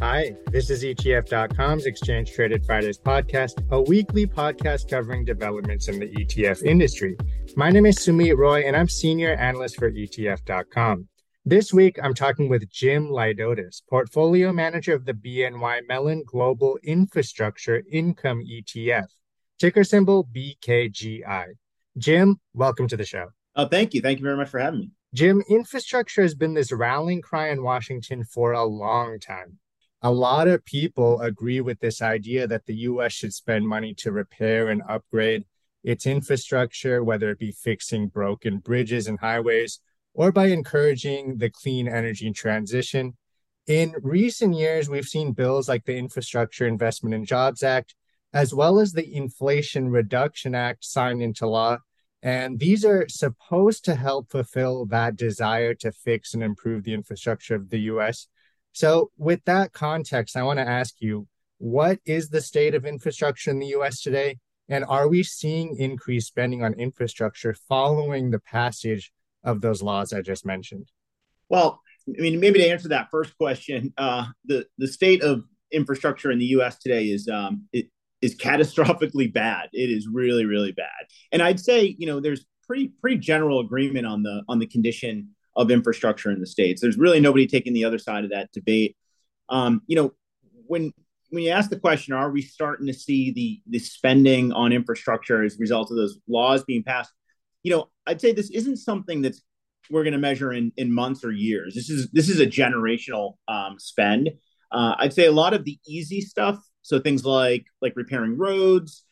Hi, this is ETF.com's Exchange Traded Fridays podcast, a weekly podcast covering developments in the ETF industry. My name is Sumit Roy, and I'm senior analyst for ETF.com. This week, I'm talking with Jim Lydotis, portfolio manager of the BNY Mellon Global Infrastructure Income ETF, ticker symbol BKGI. Jim, welcome to the show. Oh, thank you. Thank you very much for having me. Jim, infrastructure has been this rallying cry in Washington for a long time. A lot of people agree with this idea that the U.S. should spend money to repair and upgrade its infrastructure, whether it be fixing broken bridges and highways or by encouraging the clean energy transition. In recent years, we've seen bills like the Infrastructure Investment and Jobs Act, as well as the Inflation Reduction Act signed into law. And these are supposed to help fulfill that desire to fix and improve the infrastructure of the U.S. So with that context, I want to ask you, what is the state of infrastructure in the U.S. today? And are we seeing increased spending on infrastructure following the passage of those laws I just mentioned? Well, I mean, maybe to answer that first question, the state of infrastructure in the U.S. today is catastrophically bad. It is really, really bad. And I'd say, you know, there's pretty general agreement on the condition of infrastructure in the States. There's really nobody taking the other side of that debate. You know, when you ask the question, are we starting to see the spending on infrastructure as a result of those laws being passed? You know, I'd say this isn't something that's we're going to measure in months or years. This is a generational spend. I'd say a lot of the easy stuff, so things like repairing roads,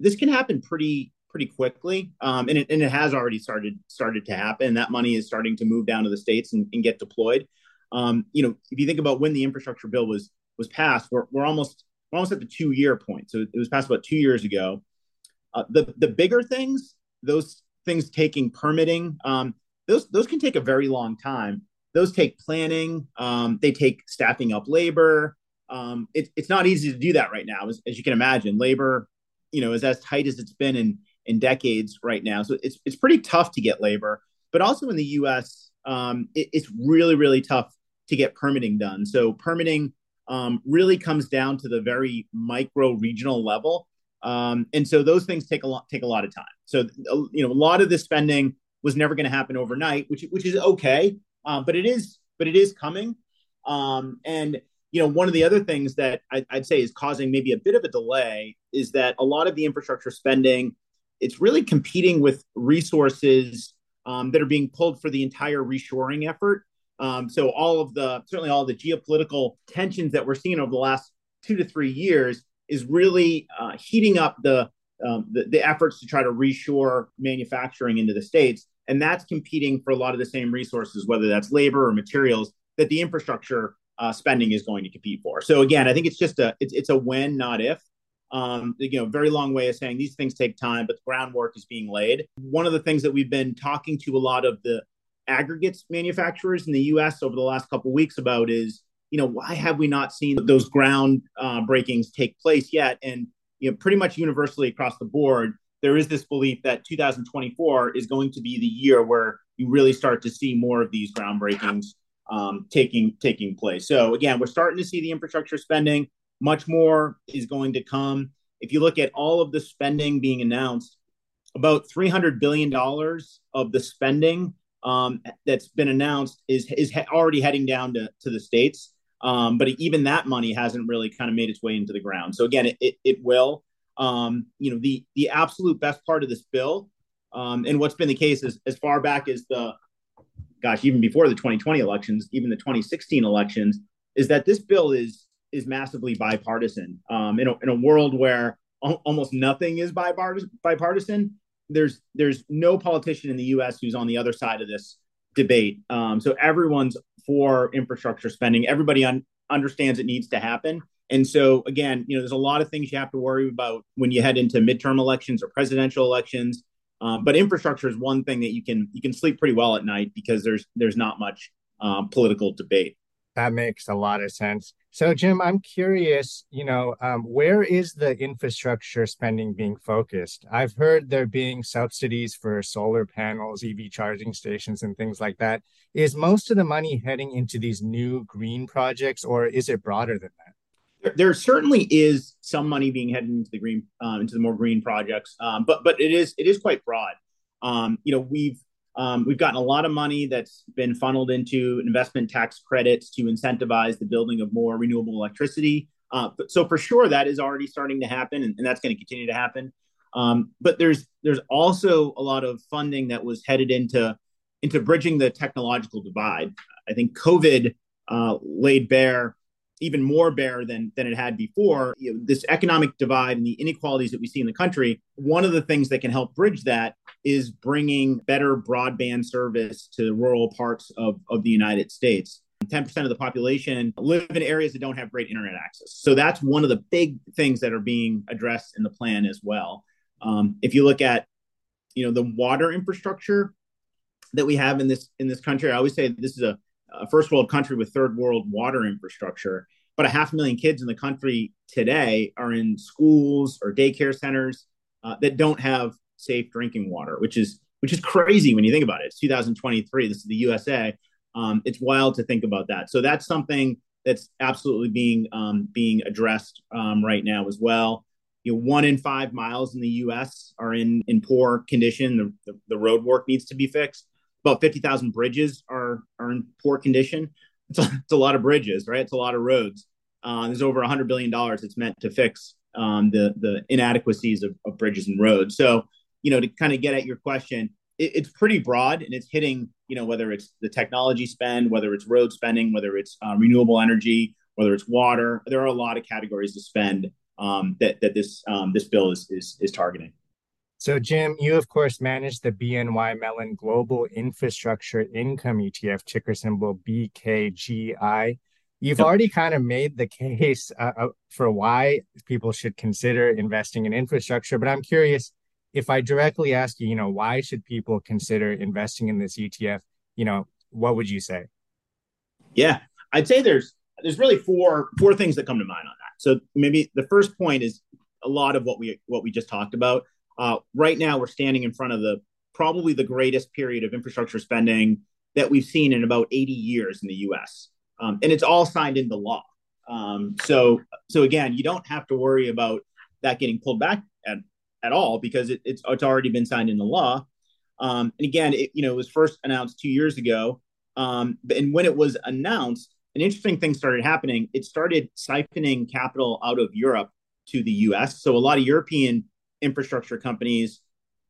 this can happen pretty quickly. And it has already started to happen. That money is starting to move down to the states and get deployed. You know, if you think about when the infrastructure bill was passed, we're almost at the 2-year point. So it was passed about 2 years ago. The bigger things, those things taking permitting, those can take a very long time. Those take planning. They take staffing up labor. It's not easy to do that right now, as you can imagine. Labor, you know, is as tight as it's been in decades right now. So it's pretty tough to get labor, but also in the U.S., it's really, really tough to get permitting done. So permitting really comes down to the very micro regional level. And so those things take a lot of time. So, you know, a lot of this spending was never going to happen overnight, which is okay. But it is coming. And, you know, one of the other things that I'd say is causing maybe a bit of a delay is that a lot of the infrastructure spending, it's really competing with resources that are being pulled for the entire reshoring effort. So certainly all the geopolitical tensions that we're seeing over the last 2 to 3 years is really heating up the efforts to try to reshore manufacturing into the States. And that's competing for a lot of the same resources, whether that's labor or materials, that the infrastructure spending is going to compete for. So again, I think it's just it's a when, not if. You know, very long way of saying these things take time, but the groundwork is being laid. One of the things that we've been talking to a lot of the aggregates manufacturers in the U.S. over the last couple of weeks about is, you know, why have we not seen those ground breakings take place yet? And, you know, pretty much universally across the board, there is this belief that 2024 is going to be the year where you really start to see more of these ground breakings taking place. So again, we're starting to see the infrastructure spending. Much more is going to come. If you look at all of the spending being announced, about $300 billion of the spending that's been announced is already heading down to the states. But even that money hasn't really kind of made its way into the ground. So again, it will. You know, the absolute best part of this bill, and what's been the case is as far back as even before the 2020 elections, even the 2016 elections, is that this bill is massively bipartisan. In a world where almost nothing is bipartisan, there's no politician in the U.S. who's on the other side of this debate. So everyone's for infrastructure spending. Everybody understands it needs to happen. And so again, you know, there's a lot of things you have to worry about when you head into midterm elections or presidential elections. But infrastructure is one thing that you can sleep pretty well at night because there's not much political debate. That makes a lot of sense. So, Jim, I'm curious, where is the infrastructure spending being focused? I've heard there being subsidies for solar panels, EV charging stations, and things like that. Is most of the money heading into these new green projects, or is it broader than that? There certainly is some money being headed into the green, into the more green projects, but it is quite broad. We've gotten a lot of money that's been funneled into investment tax credits to incentivize the building of more renewable electricity. So for sure, that is already starting to happen, and that's going to continue to happen. But there's also a lot of funding that was headed into bridging the technological divide. I think COVID laid bare, even more bare than it had before, this economic divide and the inequalities that we see in the country. One of the things that can help bridge that is bringing better broadband service to rural parts of the United States. 10% of the population live in areas that don't have great internet access. So that's one of the big things that are being addressed in the plan as well. If you look at, the water infrastructure that we have in this country, I always say this is a first world country with third world water infrastructure. But 500,000 kids in the country today are in schools or daycare centers that don't have safe drinking water, which is crazy when you think about it. It's 2023. This is the USA. It's wild to think about that. So that's something that's absolutely being addressed right now as well. 1 in 5 miles in the U.S. are in poor condition. The road work needs to be fixed. About 50,000 bridges are in poor condition. It's a lot of bridges, right? It's a lot of roads. There's over $100 billion that's meant to fix the inadequacies of bridges and roads. So, to kind of get at your question, it's pretty broad, and it's hitting, whether it's the technology spend, whether it's road spending, whether it's renewable energy, whether it's water. There are a lot of categories to spend that this bill is targeting. So, Jim, you, of course, manage the BNY Mellon Global Infrastructure Income ETF, ticker symbol BKGI. You've already kind of made the case for why people should consider investing in infrastructure. But I'm curious, if I directly ask you, why should people consider investing in this ETF? What would you say? Yeah, I'd say there's really four things that come to mind on that. So maybe the first point is a lot of what we just talked about. Right now, we're standing in front of probably the greatest period of infrastructure spending that we've seen in about 80 years in the U.S., and it's all signed into law. So again, you don't have to worry about that getting pulled back at all because it's already been signed into law. And again, it was first announced 2 years ago, and when it was announced, an interesting thing started happening. It started siphoning capital out of Europe to the U.S. So a lot of European infrastructure companies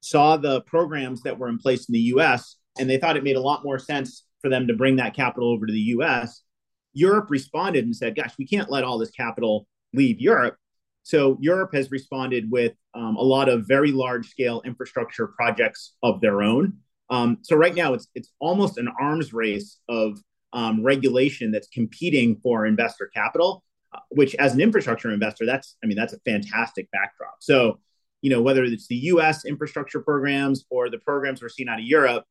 saw the programs that were in place in the U.S., and they thought it made a lot more sense for them to bring that capital over to the U.S. Europe responded and said, gosh, we can't let all this capital leave Europe. So Europe has responded with a lot of very large-scale infrastructure projects of their own. So right now, it's almost an arms race of regulation that's competing for investor capital, which as an infrastructure investor, that's a fantastic backdrop. So whether it's the U.S. infrastructure programs or the programs we're seeing out of Europe,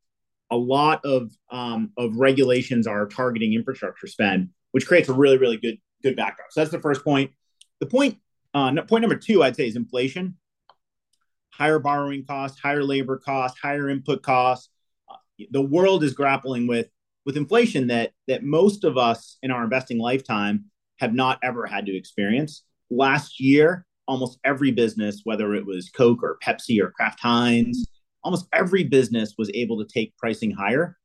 a lot of regulations are targeting infrastructure spend, which creates a really, really good backdrop. So that's the first point. The point number two, I'd say, is inflation. Higher borrowing costs, higher labor costs, higher input costs. The world is grappling with inflation that most of us in our investing lifetime have not ever had to experience. Last year, almost every business, whether it was Coke or Pepsi or Kraft Heinz, almost every business was able to take pricing higher.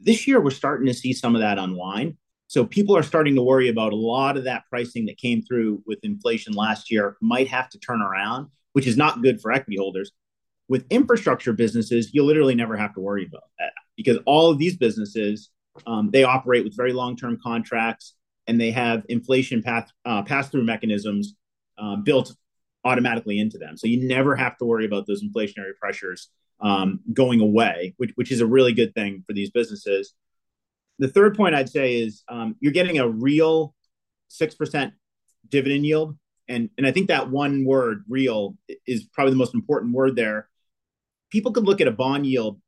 This year, we're starting to see some of that unwind. So people are starting to worry about a lot of that pricing that came through with inflation last year might have to turn around, which is not good for equity holders. With infrastructure businesses, you literally never have to worry about that because all of these businesses, they operate with very long-term contracts and they have inflation pass-through mechanisms built automatically into them. So you never have to worry about those inflationary pressures going away, which is a really good thing for these businesses. The third point I'd say is you're getting a real 6% dividend yield. And I think that one word, real, is probably the most important word there. People could look at a bond yield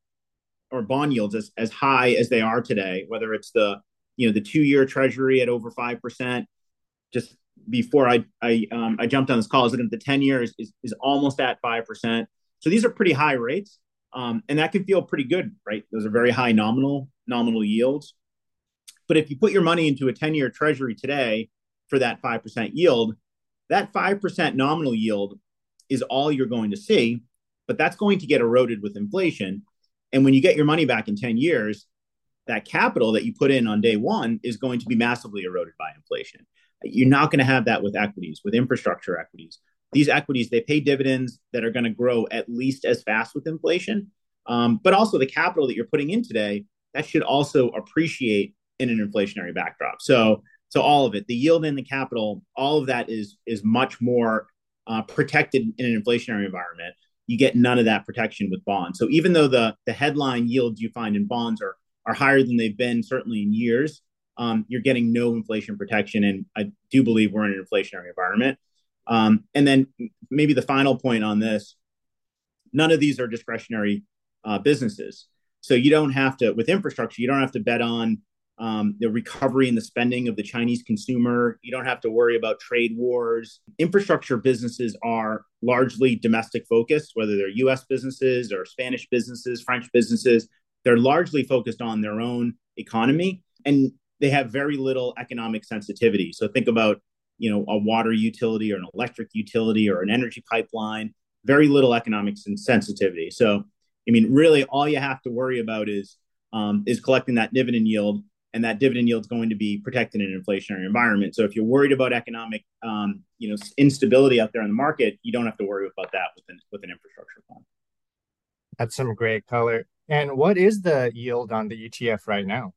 or bond yields as high as they are today, whether it's the 2-year treasury at over 5%, just before I jumped on this call, I was looking at the 10 years is almost at 5%. So these are pretty high rates, and that can feel pretty good, right? Those are very high nominal yields. But if you put your money into a 10-year treasury today for that 5% yield, that 5% nominal yield is all you're going to see, but that's going to get eroded with inflation. And when you get your money back in 10 years, that capital that you put in on day one is going to be massively eroded by inflation. You're not going to have that with equities, with infrastructure equities. These equities, they pay dividends that are going to grow at least as fast with inflation. But also the capital that you're putting in today, that should also appreciate in an inflationary backdrop. So all of it, the yield and the capital, all of that is much more protected in an inflationary environment. You get none of that protection with bonds. So even though the headline yields you find in bonds are higher than they've been certainly in years, you're getting no inflation protection. And I do believe we're in an inflationary environment. And then maybe the final point on this, none of these are discretionary businesses. So you don't have to, with infrastructure, you don't have to bet on the recovery and the spending of the Chinese consumer. You don't have to worry about trade wars. Infrastructure businesses are largely domestic focused, whether they're U.S. businesses or Spanish businesses, French businesses. They're largely focused on their own economy, and they have very little economic sensitivity. So think about, a water utility or an electric utility or an energy pipeline, very little economic sensitivity. So, really all you have to worry about is collecting that dividend yield, and that dividend yield is going to be protected in an inflationary environment. So if you're worried about economic, instability out there in the market, you don't have to worry about that with an infrastructure fund. That's some great color. And what is the yield on the ETF right now?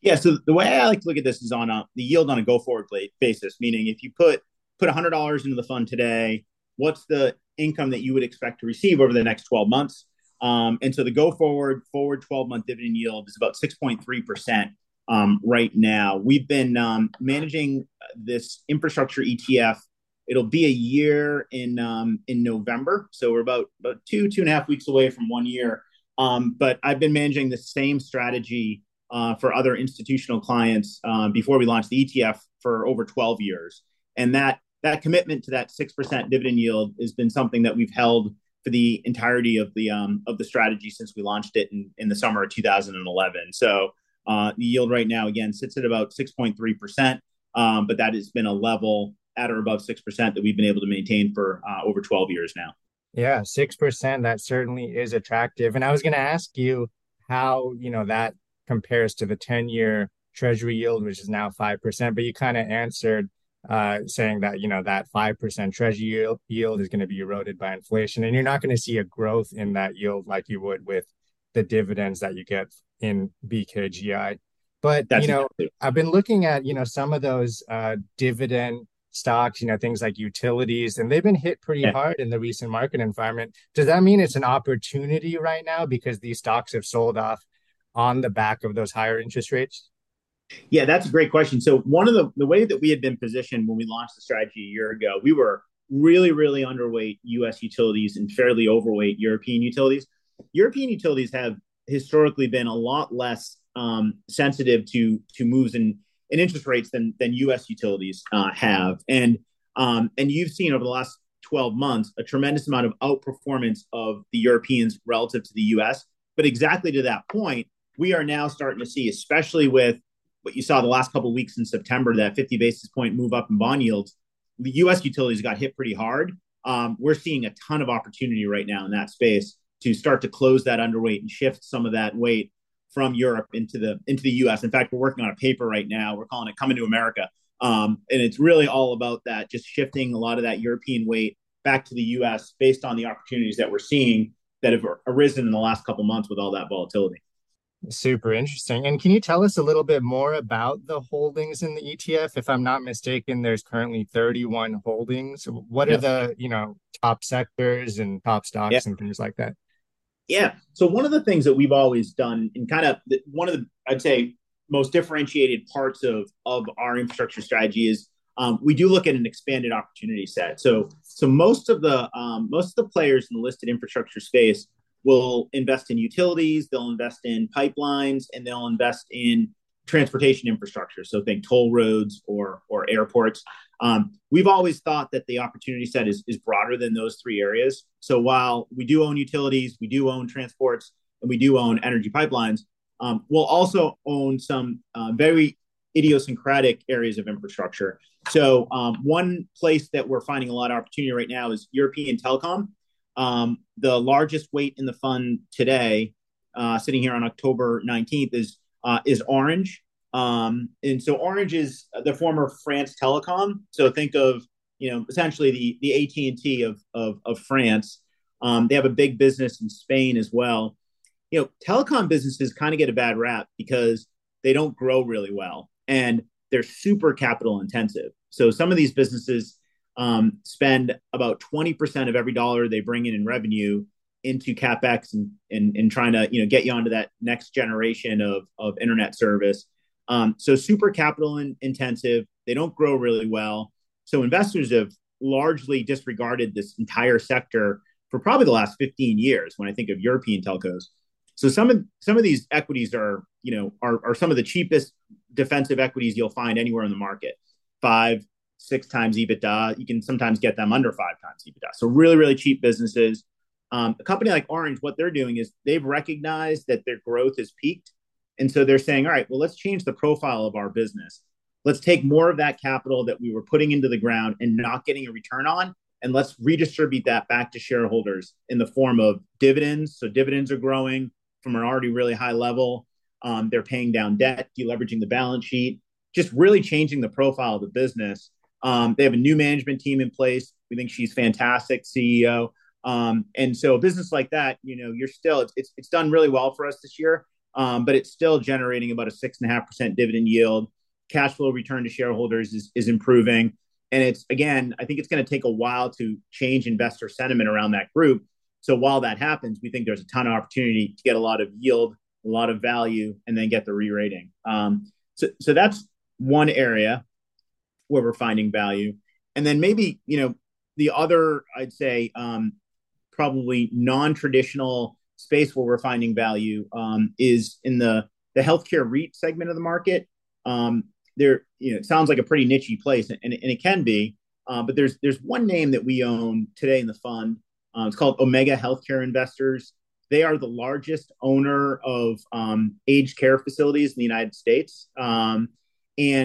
Yeah, so the way I like to look at this is on the yield on a go-forward basis, meaning if you put $100 into the fund today, what's the income that you would expect to receive over the next 12 months? And so the forward 12-month dividend yield is about 6.3% right now. We've been managing this infrastructure ETF. It'll be a year in November, so we're about two and a half weeks away from 1 year. But I've been managing the same strategy for other institutional clients before we launched the ETF for over 12 years. And that commitment to that 6% dividend yield has been something that we've held for the entirety of the strategy since we launched it in the summer of 2011. So the yield right now, again, sits at about 6.3%, but that has been a level at or above 6% that we've been able to maintain for over 12 years now. Yeah, 6%, that certainly is attractive. And I was going to ask you how, that compares to the 10-year treasury yield, which is now 5%. But you kind of answered saying that, that 5% treasury yield is going to be eroded by inflation. And you're not going to see a growth in that yield like you would with the dividends that you get in BKGI. But, I've been looking at, some of those dividend stocks, things like utilities, and they've been hit pretty hard in the recent market environment. Does that mean it's an opportunity right now because these stocks have sold off on the back of those higher interest rates? Yeah, that's a great question. So one of the way that we had been positioned when we launched the strategy a year ago, we were really, really underweight U.S. utilities and fairly overweight European utilities. European utilities have historically been a lot less sensitive to moves in interest rates than U.S. utilities have. And you've seen over the last 12 months a tremendous amount of outperformance of the Europeans relative to the U.S. But exactly to that point, we are now starting to see, especially with what you saw the last couple of weeks in September, that 50 basis point move up in bond yields, the U.S. utilities got hit pretty hard. We're seeing a ton of opportunity right now in that space to start to close that underweight and shift some of that weight from Europe into the U.S. In fact, we're working on a paper right now. We're calling it Coming to America. And it's really all about that, just shifting a lot of that European weight back to the U.S. based on the opportunities that we're seeing that have arisen in the last couple of months with all that volatility. Super interesting. And can you tell us a little bit more about the holdings in the ETF? If I'm not mistaken, there's currently 31 holdings. What are the, top sectors and top stocks and things like that? Yeah. So one of the things that we've always done, and kind of one of the, I'd say, most differentiated parts of our infrastructure strategy is we do look at an expanded opportunity set. So most of the players in the listed infrastructure space will invest in utilities, they'll invest in pipelines, and they'll invest in transportation infrastructure. So think toll roads or airports. We've always thought that the opportunity set is broader than those three areas. So while we do own utilities, we do own transports, and we do own energy pipelines, we'll also own some very idiosyncratic areas of infrastructure. So one place that we're finding a lot of opportunity right now is European telecom. The largest weight in the fund today, sitting here on October 19th, is Orange. And so Orange is the former France Telecom. So think of, essentially the AT&T of France. They have a big business in Spain as well. Telecom businesses kind of get a bad rap because they don't grow really well and they're super capital intensive. So some of these businesses spend about 20% of every dollar they bring in revenue into CapEx and trying to, get you onto that next generation of internet service. So super capital intensive. They don't grow really well. So investors have largely disregarded this entire sector for probably the last 15 years when I think of European telcos. So some of these equities are some of the cheapest defensive equities you'll find anywhere in the market. 5-6 times EBITDA. You can sometimes get them under 5 times EBITDA. So really, really cheap businesses. A company like Orange, what they're doing is they've recognized that their growth has peaked. And so they're saying, all right, well, let's change the profile of our business. Let's take more of that capital that we were putting into the ground and not getting a return on, and let's redistribute that back to shareholders in the form of dividends. So dividends are growing from an already really high level. They're paying down debt, deleveraging the balance sheet, just really changing the profile of the business. They have a new management team in place. We think she's fantastic, CEO. And so a business like that, you're still, it's done really well for us this year. But it's still generating about a 6.5% dividend yield. Cash flow return to shareholders is improving. And it's, again, I think it's going to take a while to change investor sentiment around that group. So while that happens, we think there's a ton of opportunity to get a lot of yield, a lot of value, and then get the re-rating. So that's one area where we're finding value. And then maybe, the other, I'd say, probably non-traditional space where we're finding value is in the healthcare REIT segment of the market. It sounds like a pretty nichey place, and it can be, but there's one name that we own today in the fund. It's called Omega Healthcare Investors. They are the largest owner of aged care facilities in the United States, and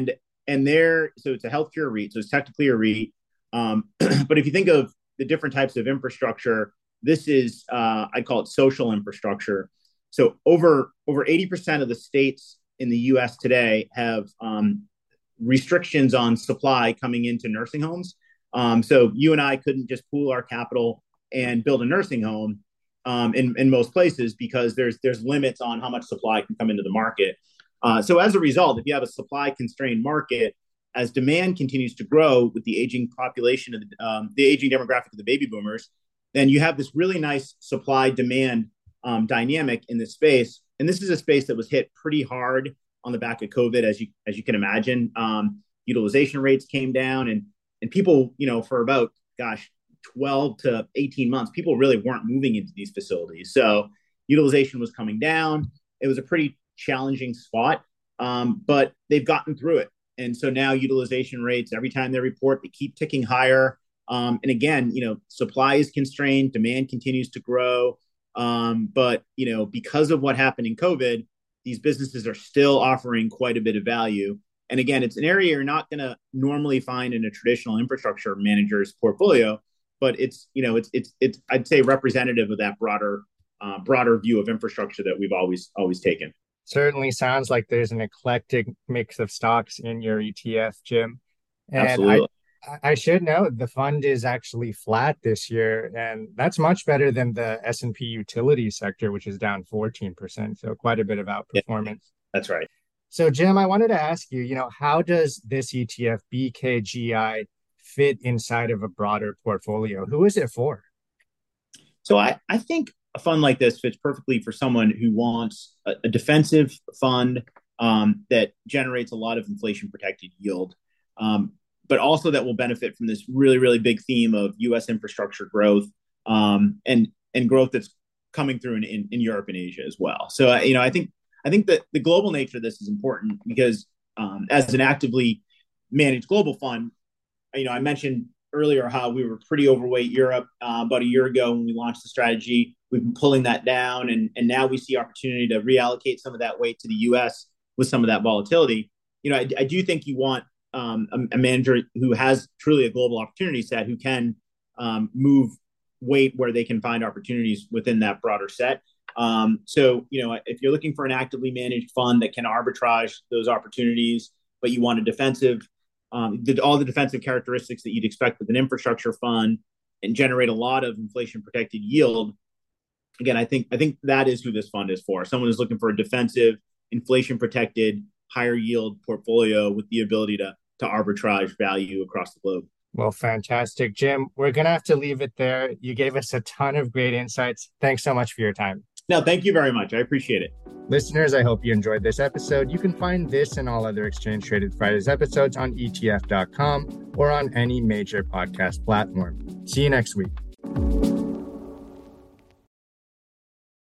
so it's a healthcare REIT, so it's technically a REIT. But if you think of the different types of infrastructure, this is, I call it social infrastructure. So over 80% of the states in the U.S. today have restrictions on supply coming into nursing homes. So you and I couldn't just pool our capital and build a nursing home in most places because there's limits on how much supply can come into the market. So as a result, if you have a supply-constrained market, as demand continues to grow with the aging population of the aging demographic of the baby boomers, then you have this really nice supply-demand dynamic in this space. And this is a space that was hit pretty hard on the back of COVID, as you can imagine. Utilization rates came down, and people, for about, 12 to 18 months, people really weren't moving into these facilities. So utilization was coming down. It was a pretty challenging spot, but they've gotten through it. And so now utilization rates, every time they report, they keep ticking higher. And again, supply is constrained, demand continues to grow. But, because of what happened in COVID, these businesses are still offering quite a bit of value. And again, it's an area you're not going to normally find in a traditional infrastructure manager's portfolio, but it's I'd say representative of that broader view of infrastructure that we've always taken. Certainly sounds like there's an eclectic mix of stocks in your ETF, Jim. And absolutely. I should note the fund is actually flat this year, and that's much better than the S&P utility sector, which is down 14%. So quite a bit of outperformance. Yeah, that's right. So, Jim, I wanted to ask you, how does this ETF BKGI fit inside of a broader portfolio? Who is it for? So I think a fund like this fits perfectly for someone who wants a defensive fund that generates a lot of inflation-protected yield, but also that will benefit from this really, really big theme of U.S. infrastructure growth and growth that's coming through in Europe and Asia as well. So, I think I think that the global nature of this is important because as an actively managed global fund, you know, I mentioned earlier how we were pretty overweight Europe about a year ago when we launched the strategy. We've been pulling that down, and now we see opportunity to reallocate some of that weight to the U.S. with some of that volatility. You know, I do think you want a manager who has truly a global opportunity set, who can move weight where they can find opportunities within that broader set. So, you know, if you're looking for an actively managed fund that can arbitrage those opportunities, but you want a defensive, all the defensive characteristics that you'd expect with an infrastructure fund and generate a lot of inflation protected yield. Again, I think that is who this fund is for. Someone who's looking for a defensive, inflation protected, higher yield portfolio with the ability to arbitrage value across the globe. Well, fantastic. Jim, we're going to have to leave it there. You gave us a ton of great insights. Thanks so much for your time. No, thank you very much. I appreciate it. Listeners, I hope you enjoyed this episode. You can find this and all other Exchange Traded Fridays episodes on ETF.com or on any major podcast platform. See you next week.